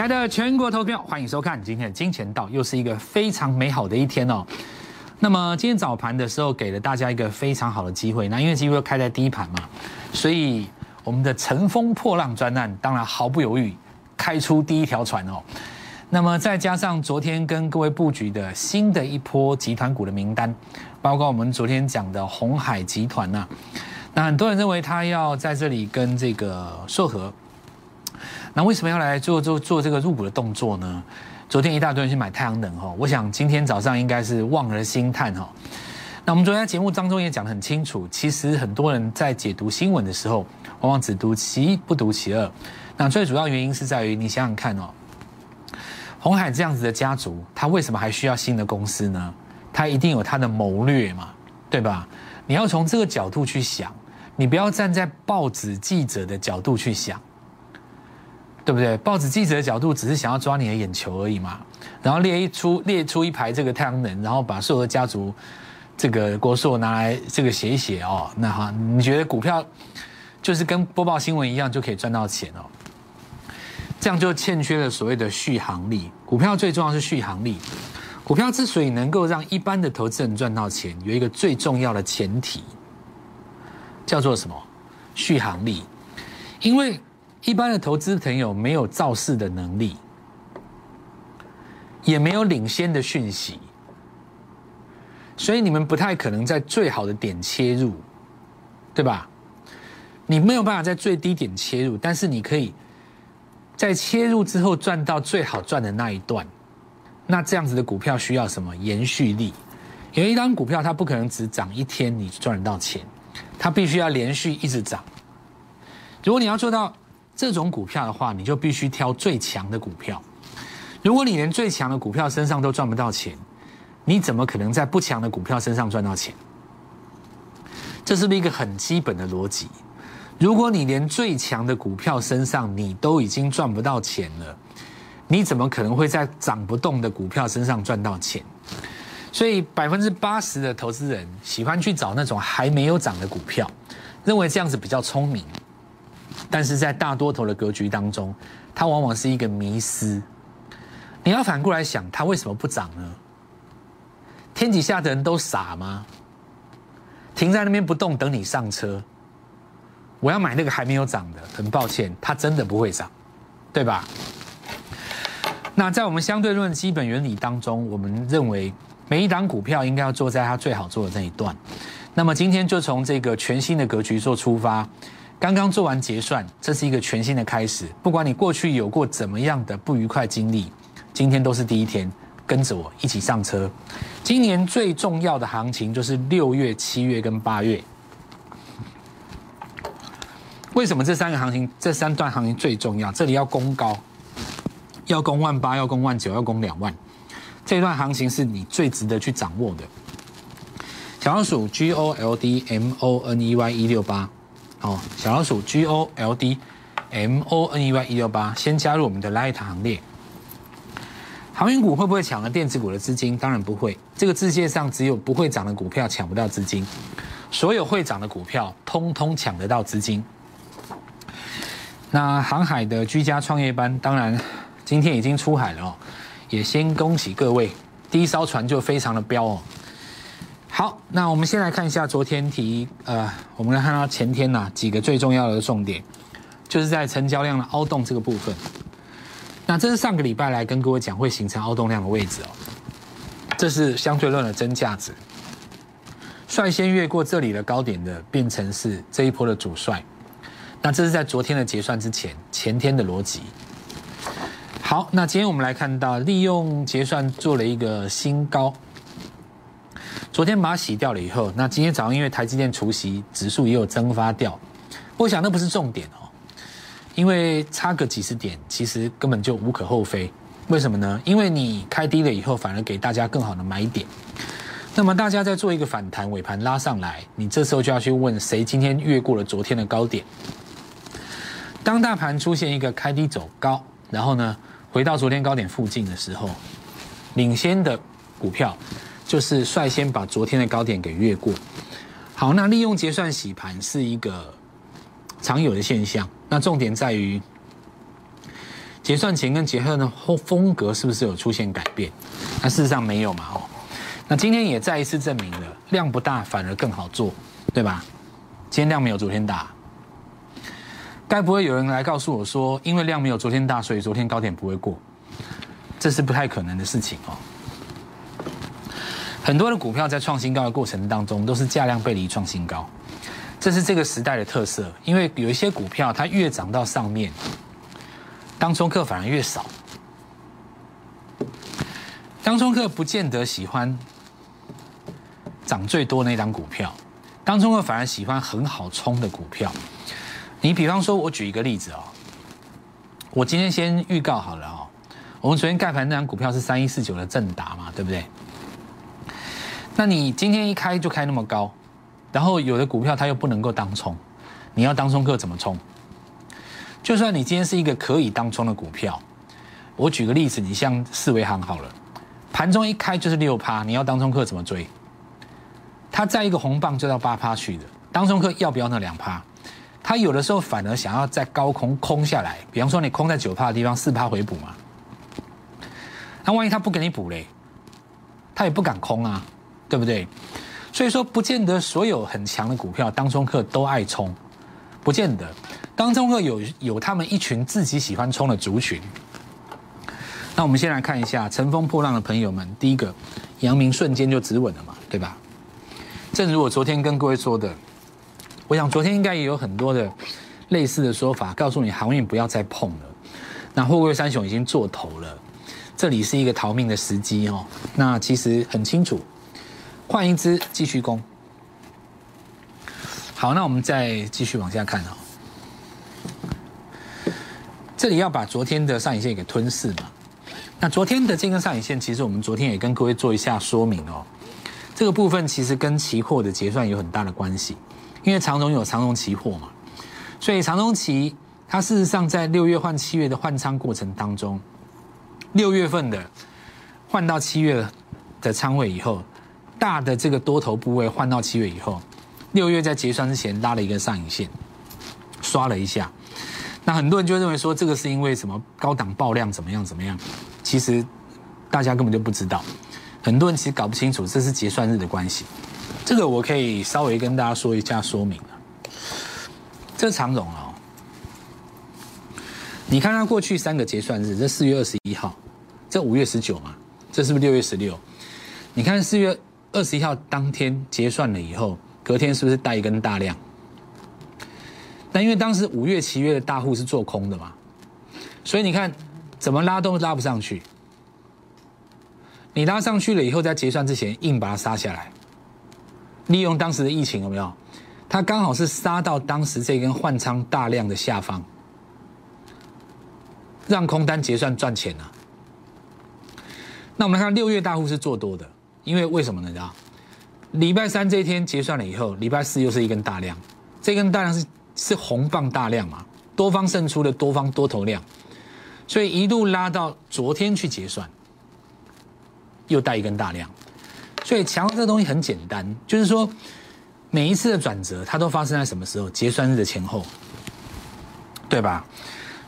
亲爱的全国投票，欢迎收看今天的《金钱道》，又是一个非常美好的一天哦。那么今天早盘的时候，给了大家一个非常好的机会。那因为机会开在第一盘嘛，所以我们的乘风破浪专案当然毫不犹豫开出第一条船哦。那么再加上昨天跟各位布局的新的一波集团股的名单，包括我们昨天讲的鸿海集团呐、那很多人认为他要在这里跟这个硕和。 那为什么要来做这个入股的动作呢？昨天一大堆人去买太阳能哦，我想今天早上应该是望而兴叹哦。那我们昨天在节目当中也讲得很清楚，其实很多人在解读新闻的时候，往往只读其一不读其二。那最主要原因是在于你想想看哦，鸿海这样子的家族，他为什么还需要新的公司呢？他一定有他的谋略嘛，对吧？你要从这个角度去想，你不要站在报纸记者的角度去想。 对不对？报纸记者的角度只是想要抓你的眼球而已嘛，然后列出一排这个太阳能，然后把硕和家族这个国硕拿来这个写一写哦。那哈，你觉得股票就是跟播报新闻一样就可以赚到钱哦？这样就欠缺了所谓的续航力。股票最重要是续航力。股票之所以能够让一般的投资人赚到钱，有一个最重要的前提，叫做什么？续航力，因为。 一般的投资朋友没有造势的能力，也没有领先的讯息，所以你们不太可能在最好的点切入，对吧？你没有办法在最低点切入，但是你可以在切入之后赚到最好赚的那一段。那这样子的股票需要什么？延续力，因为一张股票它不可能只涨一天你赚得到钱，它必须要连续一直涨。如果你要做到 这种股票的话，你就必须挑最强的股票。如果你连最强的股票身上都赚不到钱，你怎么可能在不强的股票身上赚到钱？这是不是一个很基本的逻辑？如果你连最强的股票身上你都已经赚不到钱了，你怎么可能会在涨不动的股票身上赚到钱？所以80%的投资人喜欢去找那种还没有涨的股票，认为这样子比较聪明。 但是在大多头的格局当中，它往往是一个迷思。你要反过来想，它为什么不涨呢？天底下的人都傻吗？停在那边不动，等你上车。我要买那个还没有涨的，很抱歉，它真的不会涨，对吧？那在我们相对论基本原理当中，我们认为每一档股票应该要做在它最好做的那一段。那么今天就从这个全新的格局做出发。 刚刚做完结算，这是一个全新的开始。不管你过去有过怎么样的不愉快经历，今天都是第一天。跟着我一起上车。今年最重要的行情就是6月、7月跟8月。为什么这三个行情、这三段行情最重要？这里要攻高，要攻18000，要攻19000，要攻20000。这段行情是你最值得去掌握的。小老鼠 GOLDMONEY168。 哦，小老鼠 GOLDMONEY168， 先加入我们的 Light 行列。航运股会不会抢了电子股的资金？当然不会。这个世界上只有不会涨的股票抢不到资金，所有会涨的股票通通抢得到资金。那航海的居家创业班，当然今天已经出海了哦，也先恭喜各位，第一艘船就非常的标哦。 好，那我们先来看一下昨天我们来看到前天几个最重要的重点，就是在成交量的凹洞这个部分。那这是上个礼拜来跟各位讲会形成凹洞量的位置哦，这是相对论的真价值，率先越过这里的高点的变成是这一波的主帅。那这是在昨天的结算之前，前天的逻辑。好，那今天我们来看到利用结算做了一个新高。 昨天把它洗掉了以后，那今天早上因为台积电除息，指数也有蒸发掉。我想那不是重点哦，因为差个几十点，其实根本就无可厚非。为什么呢？因为你开低了以后，反而给大家更好的买点。那么大家在做一个反弹，尾盘拉上来，你这时候就要去问谁今天越过了昨天的高点。当大盘出现一个开低走高，然后呢回到昨天高点附近的时候，领先的股票。 就是率先把昨天的高点给越过。好，那利用结算洗盘是一个常有的现象。那重点在于，结算前跟结算的后风格是不是有出现改变？那事实上没有嘛，哦。那今天也再一次证明了，量不大反而更好做，对吧？今天量没有昨天大，该不会有人来告诉我说，因为量没有昨天大，所以昨天高点不会过？这是不太可能的事情哦。很多的股票在创新高的过程当中，都是价量背离创新高。 这是这个时代的特色，因为有一些股票它越涨到上面，当冲客反而越少。当冲客不见得喜欢涨最多那张股票，当冲客反而喜欢很好冲的股票。你比方说，我举一个例子哦，我今天先预告好了哦，我们昨天盖盘那张股票是3149的正达嘛，对不对？那你今天一开就开那么高。 然后有的股票它又不能够当冲，你要当冲客怎么冲？就算你今天是一个可以当冲的股票，我举个例子，你像四维行好了，盘中一开就是6%，你要当冲客怎么追？它在一个红棒就到8%去的，当冲客要不要那2%？它有的时候反而想要在高空空下来，比方说你空在9%的地方，4%回补嘛。那万一它不给你补嘞，它也不敢空啊，对不对？ 所以说，不见得所有很强的股票，当冲客都爱冲，不见得。当冲客有他们一群自己喜欢冲的族群。那我们先来看一下乘风破浪的朋友们，第一个，阳明瞬间就止稳了嘛，对吧？正如我昨天跟各位说的，我想昨天应该也有很多的类似的说法，告诉你航运不要再碰了。那货柜三雄已经做头了，这里是一个逃命的时机哦。那其实很清楚。 换一支继续攻。好，那我们再继续往下看哦。这里要把昨天的上影线给吞噬嘛。那昨天的这根上影线，其实我们昨天也跟各位做一下说明哦。这个部分其实跟期货的结算有很大的关系，因为长荣有长荣期货嘛，所以长荣期它事实上在6月换7月的换仓过程当中，6月份的换到7月的仓位以后。 大的这个多头部位换到7月以后，6月在结算之前拉了一根上影线，刷了一下。那很多人就认为说这个是因为什么高档爆量怎么样怎么样，其实大家根本就不知道，很多人其实搞不清楚这是结算日的关系。这个我可以稍微跟大家说一下说明了。这长荣哦，你看它过去3个结算日，这4月21号，这5月19嘛，这是不是6月16？你看4月21号当天结算了以后，隔天是不是带一根大量？那因为当时5月、7月的大户是做空的嘛，所以你看怎么拉都拉不上去。你拉上去了以后，在结算之前硬把它杀下来，利用当时的疫情有没有？它刚好是杀到当时这根换仓大量的下方，让空单结算赚钱啊。那我们看6月大户是做多的。 因为为什么呢？你知道，礼拜3这一天结算了以后，礼拜4又是一根大量，这根大量是红棒大量嘛，多方胜出的多方多头量，所以一路拉到昨天去结算，又带一根大量，所以强调这个东西很简单，就是说每一次的转折它都发生在什么时候？结算日的前后，对吧？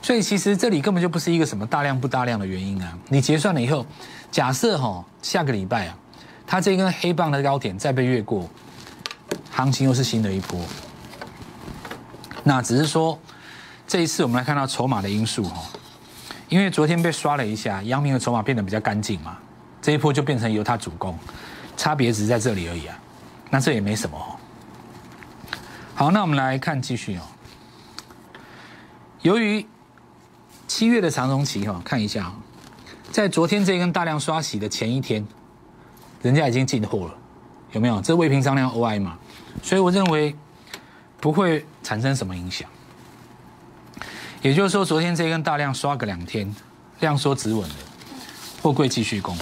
所以其实这里根本就不是一个什么大量不大量的原因啊，你结算了以后，假设哦，下个礼拜啊。 它这根黑棒的高点再被越过，行情又是新的一波。那只是说，这一次我们来看到筹码的因素哦，因为昨天被刷了一下，阳明的筹码变得比较干净嘛，这一波就变成由它主攻，差别只是在这里而已啊。那这也没什么哦。好，那我们来看继续哦。由于7月的长荣期哈，看一下哦，在昨天这根大量刷洗的前一天。 人家已经进货了，有没有？这未平仓量 OI 嘛，所以我认为不会产生什么影响。也就是说，昨天这根大量刷个2天，量缩止稳了，货柜继续攻。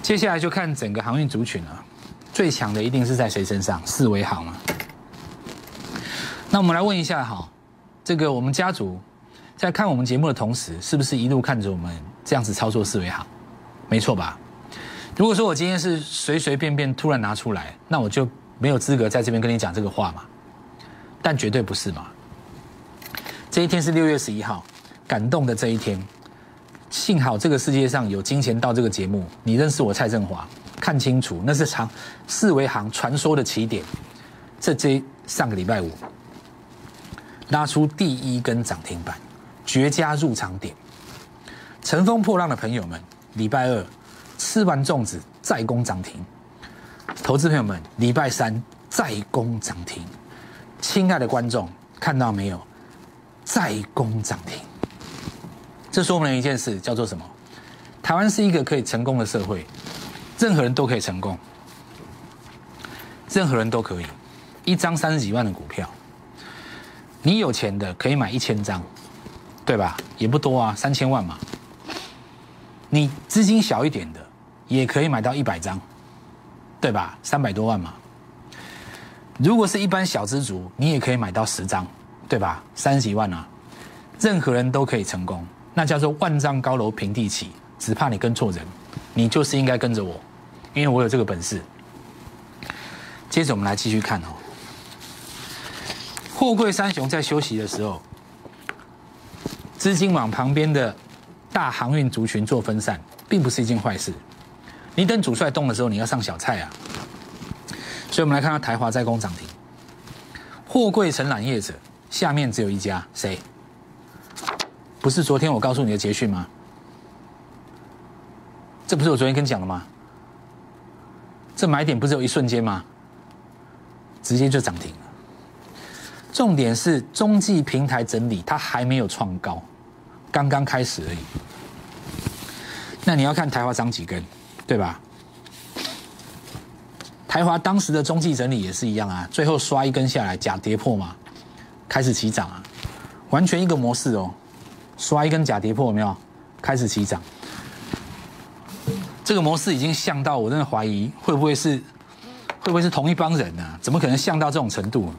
接下来就看整个航运族群啊，最强的一定是在谁身上？四维航嘛。那我们来问一下哈，这个我们家族在看我们节目的同时，是不是一路看着我们这样子操作四维航？ 没错吧？如果说我今天是随随便便突然拿出来，那我就没有资格在这边跟你讲这个话嘛。但绝对不是嘛。这一天是6月11号，感动的这一天。幸好这个世界上有金钱道这个节目，你认识我蔡正华，看清楚，那是四维行传说的起点。上个礼拜五拉出第一根涨停板，绝佳入场点。乘风破浪的朋友们，礼拜二吃完粽子再攻涨停；投资朋友们，礼拜三再攻涨停。亲爱的观众，看到没有？再攻涨停。这说明了一件事，叫做什么？台湾是一个可以成功的社会，任何人都可以成功，任何人都可以。一张30几万的股票，你有钱的可以买1000张，对吧？也不多啊，3000万嘛。你资金小一点的，也可以买到100张，对吧？300多万嘛。如果是一般小资族，你也可以买到10张，对吧？30几万啊，任何人都可以成功。那叫做万丈高楼平地起，只怕你跟错人。你就是应该跟着我，因为我有这个本事。接着我们来继续看哦。货柜三雄在休息的时候，资金往旁边的大航运族群做分散，并不是一件坏事。你等主帅动的时候，你要上小菜啊。所以我们来看到台华再攻涨停，货柜承揽业者下面只有一家，谁？不是昨天我告诉你的捷讯吗？这不是我昨天跟你讲的吗？这买点不是有一瞬间吗？直接就涨停了。重点是中继平台整理，它还没有创高，刚刚开始而已。那你要看台华涨几根，对吧？台华当时的中继整理也是一样啊，最后刷一根下来，假跌破嘛，开始起涨啊，完全一个模式哦。刷一根假跌破有没有？开始起涨，这个模式已经像到我真的怀疑会不会是同一帮人呢、啊？怎么可能像到这种程度、啊？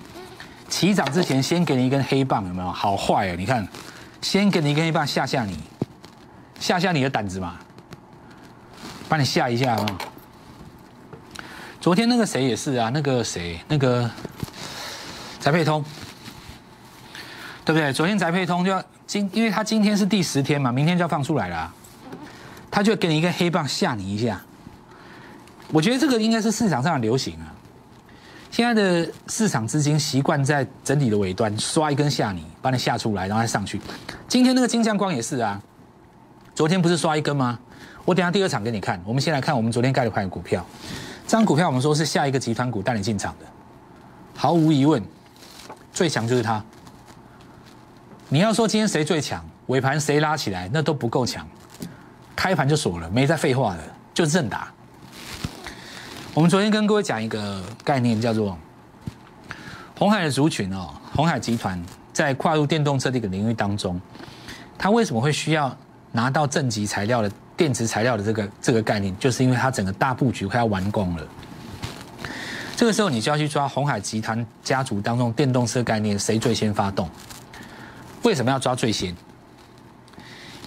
起涨之前先给你一根黑棒有没有？好坏啊！你看，先给你一根黑棒吓吓你的胆子嘛，把你吓一下啊！昨天那个谁也是啊，那个翟沛通，对不对？昨天翟沛通就要。因为他今天是第10天嘛，明天就要放出来了、啊，他就给你一个黑棒吓你一下。我觉得这个应该是市场上的流行啊。现在的市场资金习惯在整理的尾端刷一根吓你，把你吓出来，然后再上去。今天那个金像光也是啊，昨天不是刷一根吗？我等一下第二场给你看。我们先来看我们昨天盖了盘的股票，这张股票我们说是下一个集团股带你进场的，毫无疑问，最强就是它。你要说今天谁最强，尾盘谁拉起来，那都不够强，开盘就锁了，没再废话了，就是正打。我们昨天跟各位讲一个概念，叫做鸿海的族群哦，鸿海集团在跨入电动车这个领域当中，它为什么会需要拿到正极材料的电池材料的这个概念，就是因为它整个大布局快要完工了。这个时候你就要去抓鸿海集团家族当中电动车概念谁最先发动。为什么要抓最先？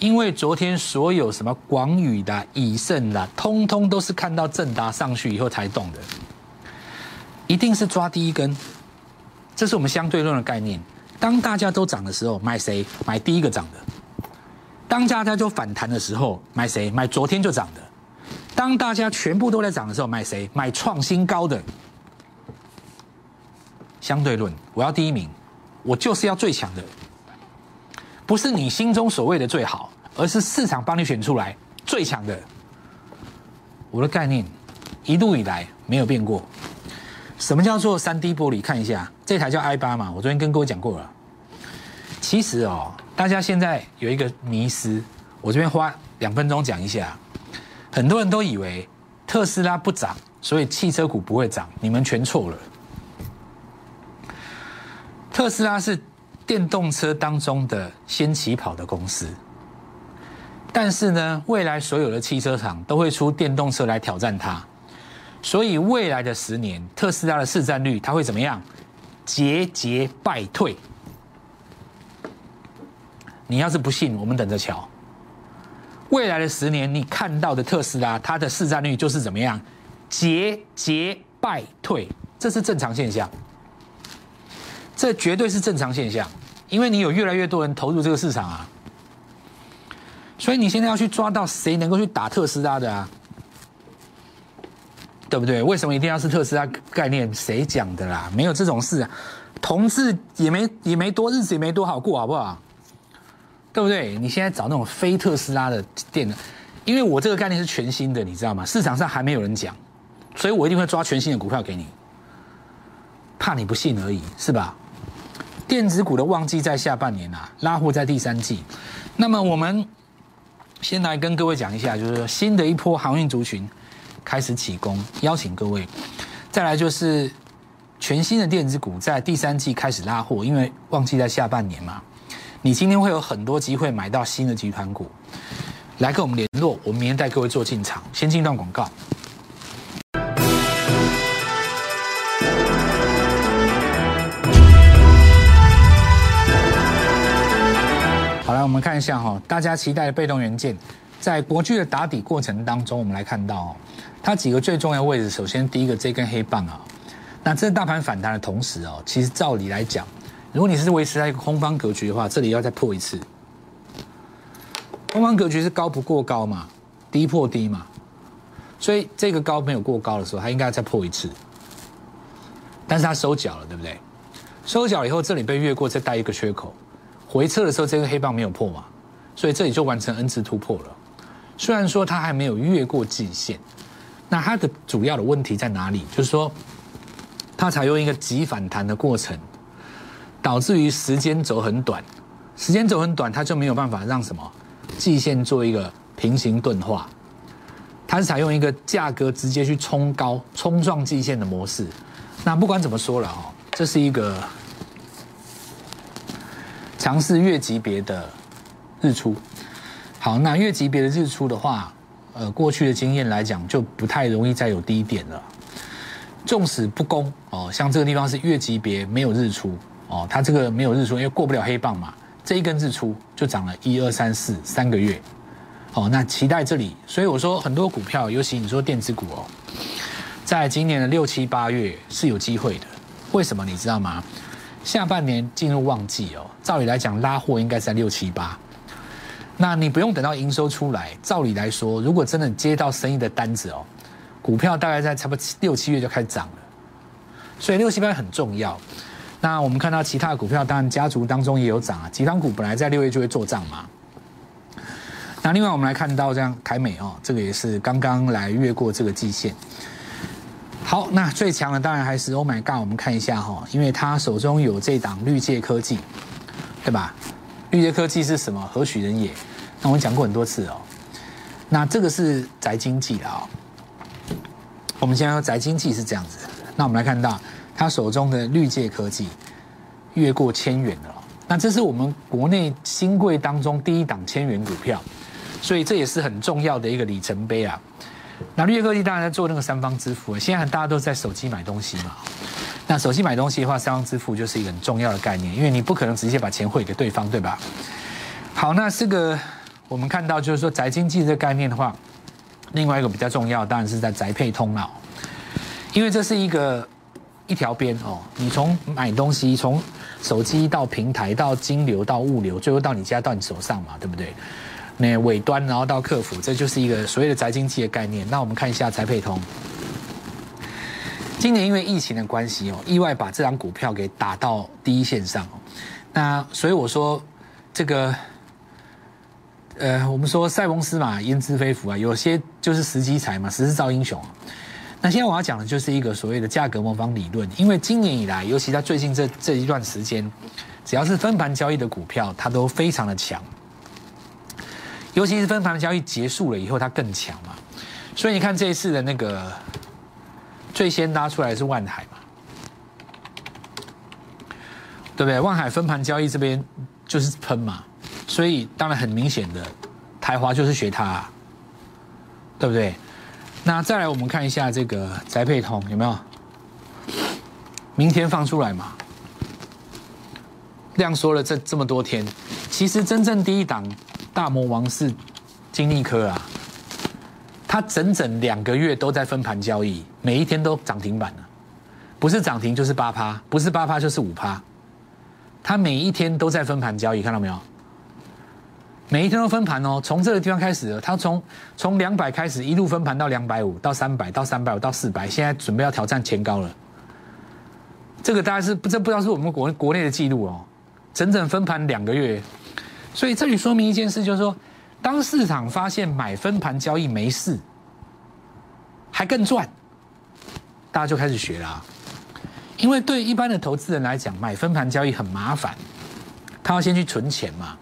因为昨天所有什么广宇啦、以盛啦，通通都是看到正达上去以后才动的，一定是抓第一根。这是我们相对论的概念。当大家都涨的时候，买谁？买第一个涨的。当大家就反弹的时候，买谁？买昨天就涨的。当大家全部都在涨的时候，买谁？买创新高的。相对论，我要第一名，我就是要最强的。不是你心中所谓的最好，而是市场帮你选出来最强的。我的概念一路以来没有变过。什么叫做 3D 玻璃？看一下，这台叫 i8 嘛，我昨天跟各位讲过了。其实哦，大家现在有一个迷思，我这边花2分钟讲一下。很多人都以为特斯拉不涨，所以汽车股不会涨，你们全错了。特斯拉是电动车当中的先起跑的公司，但是呢，未来所有的汽车厂都会出电动车来挑战它，所以未来的10年，特斯拉的市占率它会怎么样？节败退。你要是不信，我们等着瞧。未来的10年，你看到的特斯拉，它的市占率就是怎么样？节败退，这是正常现象。这绝对是正常现象，因为你有越来越多人投入这个市场啊，所以你现在要去抓到谁能够去打特斯拉的啊，对不对？为什么一定要是特斯拉概念？谁讲的啦？没有这种事啊，同志也没多日子也没多好过，好不好？对不对？你现在找那种非特斯拉的店，因为我这个概念是全新的，你知道吗？市场上还没有人讲，所以我一定会抓全新的股票给你，怕你不信而已，是吧？电子股的旺季在下半年啊，拉货在第三季。那么我们先来跟各位讲一下，就是说新的一波航运族群开始起攻，邀请各位。再来就是全新的电子股在第三季开始拉货，因为旺季在下半年嘛。你今天会有很多机会买到新的集团股，来跟我们联络，我们明天带各位做进场。先进一段广告。好了，我们看一下哈，大家期待的被动元件，在国巨的打底过程当中，我们来看到哦，它几个最重要的位置，首先第一个这根黑棒啊，那这大盘反弹的同时哦，其实照理来讲。如果你是维持在一个空方格局的话，这里要再破一次。空方格局是高不过高嘛，低破低嘛，所以这个高没有过高的时候，它应该再破一次。但是它收脚了，对不对？收脚以后，这里被越过，再带一个缺口。回撤的时候，这个黑棒没有破嘛，所以这里就完成 N 字突破了。虽然说它还没有越过季线，那它的主要的问题在哪里？就是说，它采用一个急反弹的过程。导致于时间轴很短，它就没有办法让什么季线做一个平行钝化，它是采用一个价格直接去冲高、冲撞季线的模式。那不管怎么说了哦，这是一个尝试月级别的日出。好，那月级别的日出的话，过去的经验来讲，就不太容易再有低点了。纵使不攻哦，像这个地方是月级别没有日出。哦，它这个没有日出，因为过不了黑棒嘛。这一根日出就涨了1、2、3、4三个月。哦，那期待这里，所以我说很多股票，尤其你说电子股哦，在今年的6、7、8月是有机会的。为什么你知道吗？下半年进入旺季哦，照理来讲拉货应该是在6、7、8。那你不用等到营收出来，照理来说，如果真的接到生意的单子哦，股票大概在差不多6、7月就开始涨了。所以6、7、8很重要。那我们看到其他的股票，当然家族当中也有涨啊。集团股本来在6月就会做账嘛。那另外我们来看到这样凯美哦，这个也是刚刚来越过这个季线。好，那最强的当然还是 Oh my God， 我们看一下哈，因为他手中有这档绿界科技，对吧？绿界科技是什么？何许人也？那我讲过很多次哦。那这个是宅经济的哦。我们现在说宅经济是这样子。那我们来看到。他手中的绿界科技越过1000元了，那这是我们国内新贵当中第一档1000元股票，所以这也是很重要的一个里程碑啊。那绿界科技当然在做那个三方支付，现在大家都在手机买东西嘛。那手机买东西的话，三方支付就是一个很重要的概念，因为你不可能直接把钱汇给对方，对吧？好，那这个我们看到就是说宅经济这个概念的话，另外一个比较重要当然是在宅配通了，因为这是一条边哦，你从买东西，从手机到平台，到金流，到物流，最后到你家，到你手上嘛，对不对？那尾端，然后到客服，这就是一个所谓的宅经济的概念。那我们看一下宅配通，今年因为疫情的关系哦，意外把这张股票给打到第一线上哦。那所以我说这个，我们说塞翁失马焉知非福啊，有些就是时机财嘛，时势造英雄啊。那现在我要讲的就是一个所谓的价格魔方理论，因为今年以来，尤其在最近这一段时间，只要是分盘交易的股票，它都非常的强，尤其是分盘交易结束了以后，它更强嘛。所以你看这一次的那个最先拉出来的是万海嘛，对不对？万海分盘交易这边就是喷嘛，所以当然很明显的，台华就是学它啊，对不对？那再来，我们看一下这个宅配通有没有？明天放出来嘛？量缩了这么多天，其实真正第一档大魔王是金立科啊，它整整2个月都在分盘交易，每一天都涨停板了，不是涨停就是8%，不是8%就是5%，它每一天都在分盘交易，看到没有？每一天都分盘哦，从这个地方开始，它从200开始一路分盘到250，到300，到350，到400，现在准备要挑战前高了。这个大概是这不知道是我们国内的记录哦，整整分盘2个月。所以这里说明一件事，就是说，当市场发现买分盘交易没事，还更赚，大家就开始学啦、啊。因为对一般的投资人来讲，买分盘交易很麻烦，他要先去存钱嘛，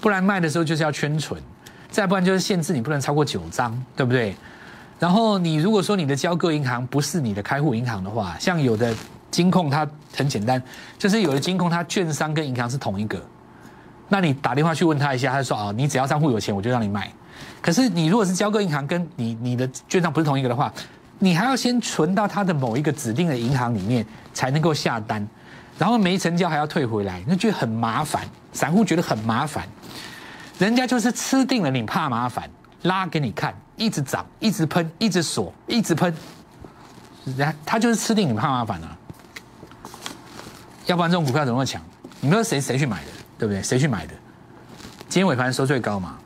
不然卖的时候就是要圈存，再不然就是限制你不能超过9张，对不对？然后你如果说你的交割银行不是你的开户银行的话，像有的金控它很简单，就是有的金控它券商跟银行是同一个。那你打电话去问他一下，他就说啊，你只要账户有钱，我就让你买。可是你如果是交割银行跟你的券商不是同一个的话，你还要先存到他的某一个指定的银行里面才能够下单，然后没成交还要退回来，那就很麻烦。散户觉得很麻烦，人家就是吃定了你怕麻烦，拉给你看，一直涨，一直喷，一直锁，一直喷，他就是吃定你怕麻烦啊。要不然这种股票怎么会强？你说谁去买的？对不对？谁去买的？今天尾盘收最高嘛。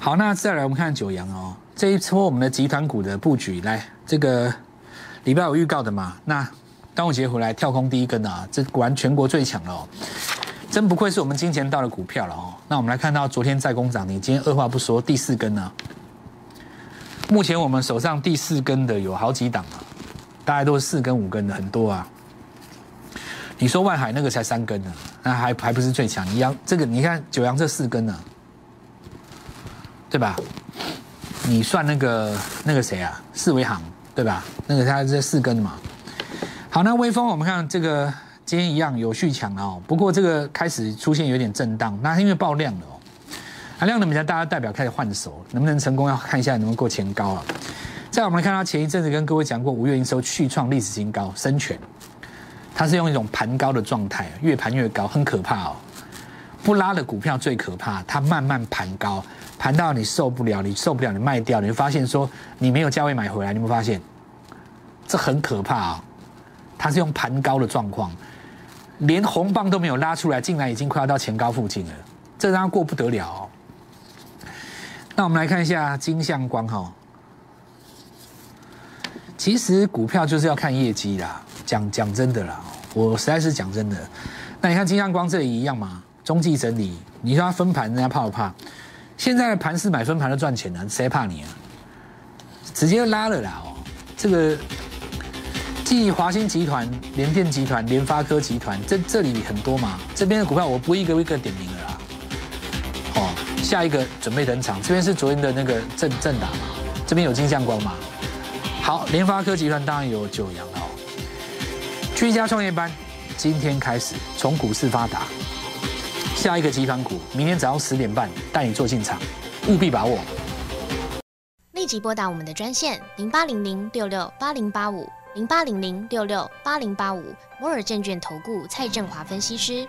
好，那再来我们看九阳哦，这一波我们的集团股的布局，来这个礼拜有预告的嘛。那端午节回来跳空第一根啊，这果然全国最强了哦，真不愧是我们金钱道的股票了哦。那我们来看到昨天在工涨停，今天二话不说第4根呢、啊。目前我们手上第4根的有好几档啊，大概都是4根5根的很多啊。你说万海那个才3根呢、啊，那还不是最强一样。这个你看九阳这4根呢、啊，对吧？你算那个谁啊，四维行对吧？那个他这4根嘛。好，那威风我们看这个今天一样有续强了哦，不过这个开始出现有点震荡，那是因为爆量了哦。啊，量能比较大，代表开始换手，能不能成功要看一下能不能过前高啊。再我们来看到前一阵子跟各位讲过，5月营收续创历史新高，深全。它是用一种盘高的状态，越盘越高，很可怕哦。不拉的股票最可怕，它慢慢盘高，盘到你受不了，你卖掉，你会发现说你没有价位买回来，你有没有发现？这很可怕啊、哦！它是用盘高的状况，连红棒都没有拉出来，竟然已经快要到前高附近了，这让它过不得了、哦。那我们来看一下金像光哈、哦，其实股票就是要看业绩啦。讲真的啦，我实在是讲真的。那你看金像光这里一样嘛，中继整理，你说它分盘，人家怕不怕？现在的盘市买分盘都赚钱了、啊，谁怕你啊？直接拉了啦哦。这个继华兴集团、联电集团、联发科集团，这里很多嘛。这边的股票我不一个点名了啦。哦，下一个准备登场，这边是昨天的那个正达嘛，这边有金像光嘛。好，联发科集团当然有九阳了。居家创业班今天开始，从股市发达，下一个集团股明天早上10点半带你做进场，务必把握。立即拨打我们的专线08006680850800668085，摩尔证券投顾蔡正华分析师。